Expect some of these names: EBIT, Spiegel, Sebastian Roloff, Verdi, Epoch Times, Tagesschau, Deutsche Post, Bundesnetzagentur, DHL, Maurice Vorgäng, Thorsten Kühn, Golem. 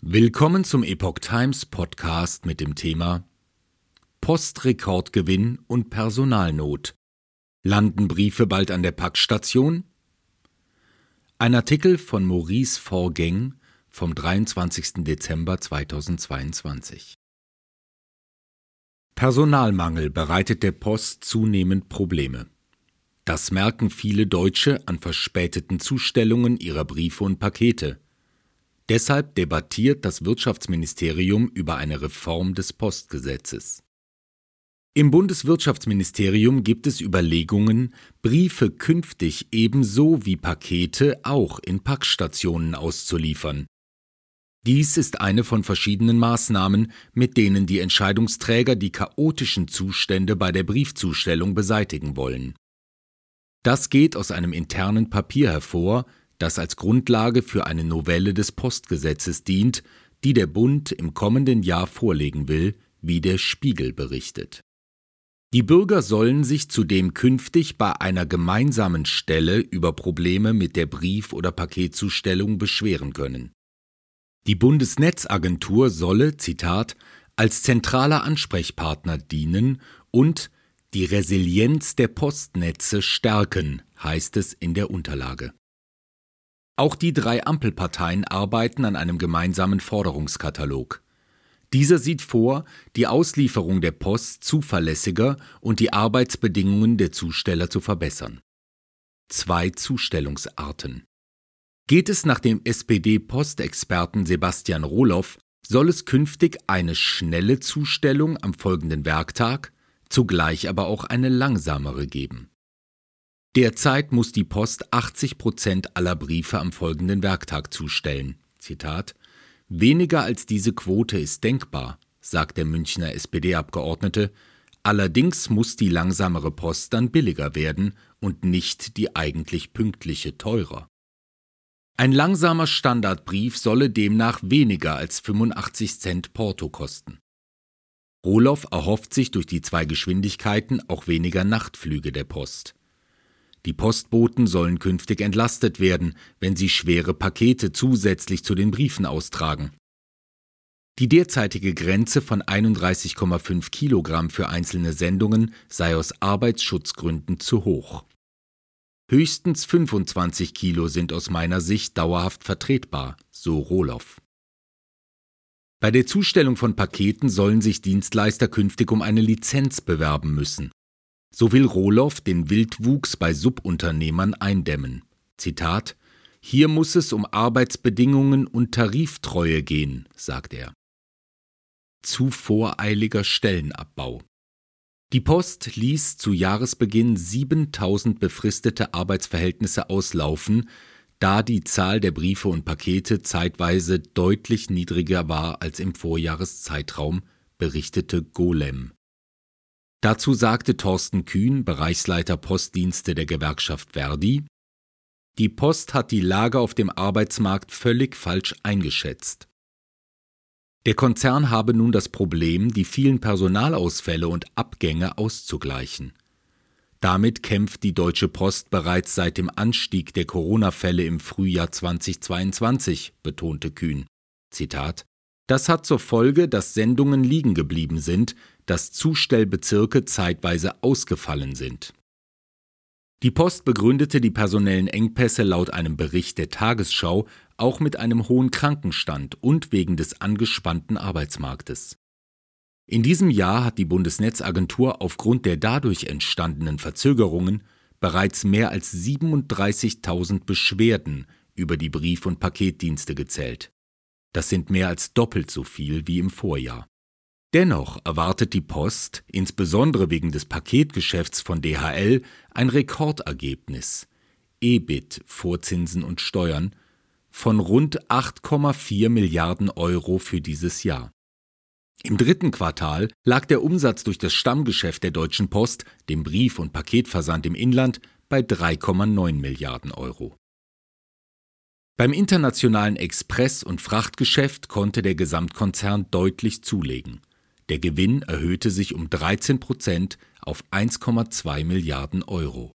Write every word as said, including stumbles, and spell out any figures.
Willkommen zum Epoch Times Podcast mit dem Thema Postrekordgewinn und Personalnot. Landen Briefe bald an der Packstation? Ein Artikel von Maurice Vorgäng vom dreiundzwanzigsten Dezember zweitausendzweiundzwanzig. Personalmangel bereitet der Post zunehmend Probleme. Das merken viele Deutsche an verspäteten Zustellungen ihrer Briefe und Pakete. Deshalb debattiert das Wirtschaftsministerium über eine Reform des Postgesetzes. Im Bundeswirtschaftsministerium gibt es Überlegungen, Briefe künftig ebenso wie Pakete auch in Packstationen auszuliefern. Dies ist eine von verschiedenen Maßnahmen, mit denen die Entscheidungsträger die chaotischen Zustände bei der Briefzustellung beseitigen wollen. Das geht aus einem internen Papier hervor, das als Grundlage für eine Novelle des Postgesetzes dient, die der Bund im kommenden Jahr vorlegen will, wie der Spiegel berichtet. Die Bürger sollen sich zudem künftig bei einer gemeinsamen Stelle über Probleme mit der Brief- oder Paketzustellung beschweren können. Die Bundesnetzagentur solle, Zitat, als zentraler Ansprechpartner dienen und die Resilienz der Postnetze stärken, heißt es in der Unterlage. Auch die drei Ampelparteien arbeiten an einem gemeinsamen Forderungskatalog. Dieser sieht vor, die Auslieferung der Post zuverlässiger und die Arbeitsbedingungen der Zusteller zu verbessern. Zwei Zustellungsarten. Geht es nach dem S P D-Postexperten Sebastian Roloff, soll es künftig eine schnelle Zustellung am folgenden Werktag, zugleich aber auch eine langsamere geben. Derzeit muss die Post achtzig Prozent aller Briefe am folgenden Werktag zustellen. Zitat: Weniger als diese Quote ist denkbar, sagt der Münchner S P D-Abgeordnete. Allerdings muss die langsamere Post dann billiger werden und nicht die eigentlich pünktliche teurer. Ein langsamer Standardbrief solle demnach weniger als fünfundachtzig Cent Porto kosten. Roloff erhofft sich durch die zwei Geschwindigkeiten auch weniger Nachtflüge der Post. Die Postboten sollen künftig entlastet werden, wenn sie schwere Pakete zusätzlich zu den Briefen austragen. Die derzeitige Grenze von einunddreißig Komma fünf Kilogramm für einzelne Sendungen sei aus Arbeitsschutzgründen zu hoch. Höchstens fünfundzwanzig Kilo sind aus meiner Sicht dauerhaft vertretbar, so Roloff. Bei der Zustellung von Paketen sollen sich Dienstleister künftig um eine Lizenz bewerben müssen. So will Roloff den Wildwuchs bei Subunternehmern eindämmen. Zitat: Hier muss es um Arbeitsbedingungen und Tariftreue gehen, sagt er. Zu voreiliger Stellenabbau. Die Post ließ zu Jahresbeginn siebentausend befristete Arbeitsverhältnisse auslaufen, da die Zahl der Briefe und Pakete zeitweise deutlich niedriger war als im Vorjahreszeitraum, berichtete Golem. Dazu sagte Thorsten Kühn, Bereichsleiter Postdienste der Gewerkschaft Verdi, die Post hat die Lage auf dem Arbeitsmarkt völlig falsch eingeschätzt. Der Konzern habe nun das Problem, die vielen Personalausfälle und Abgänge auszugleichen. Damit kämpft die Deutsche Post bereits seit dem Anstieg der Corona-Fälle im Frühjahr zweitausendzweiundzwanzig, betonte Kühn. Zitat: Das hat zur Folge, dass Sendungen liegen geblieben sind, dass Zustellbezirke zeitweise ausgefallen sind. Die Post begründete die personellen Engpässe laut einem Bericht der Tagesschau auch mit einem hohen Krankenstand und wegen des angespannten Arbeitsmarktes. In diesem Jahr hat die Bundesnetzagentur aufgrund der dadurch entstandenen Verzögerungen bereits mehr als siebenunddreißigtausend Beschwerden über die Brief- und Paketdienste gezählt. Das sind mehr als doppelt so viel wie im Vorjahr. Dennoch erwartet die Post, insbesondere wegen des Paketgeschäfts von D H L, ein Rekordergebnis, E B I T vor Zinsen und Steuern, von rund acht Komma vier Milliarden Euro für dieses Jahr. Im dritten Quartal lag der Umsatz durch das Stammgeschäft der Deutschen Post, dem Brief- und Paketversand im Inland, bei drei Komma neun Milliarden Euro. Beim internationalen Express- und Frachtgeschäft konnte der Gesamtkonzern deutlich zulegen. Der Gewinn erhöhte sich um dreizehn Prozent auf eins Komma zwei Milliarden Euro.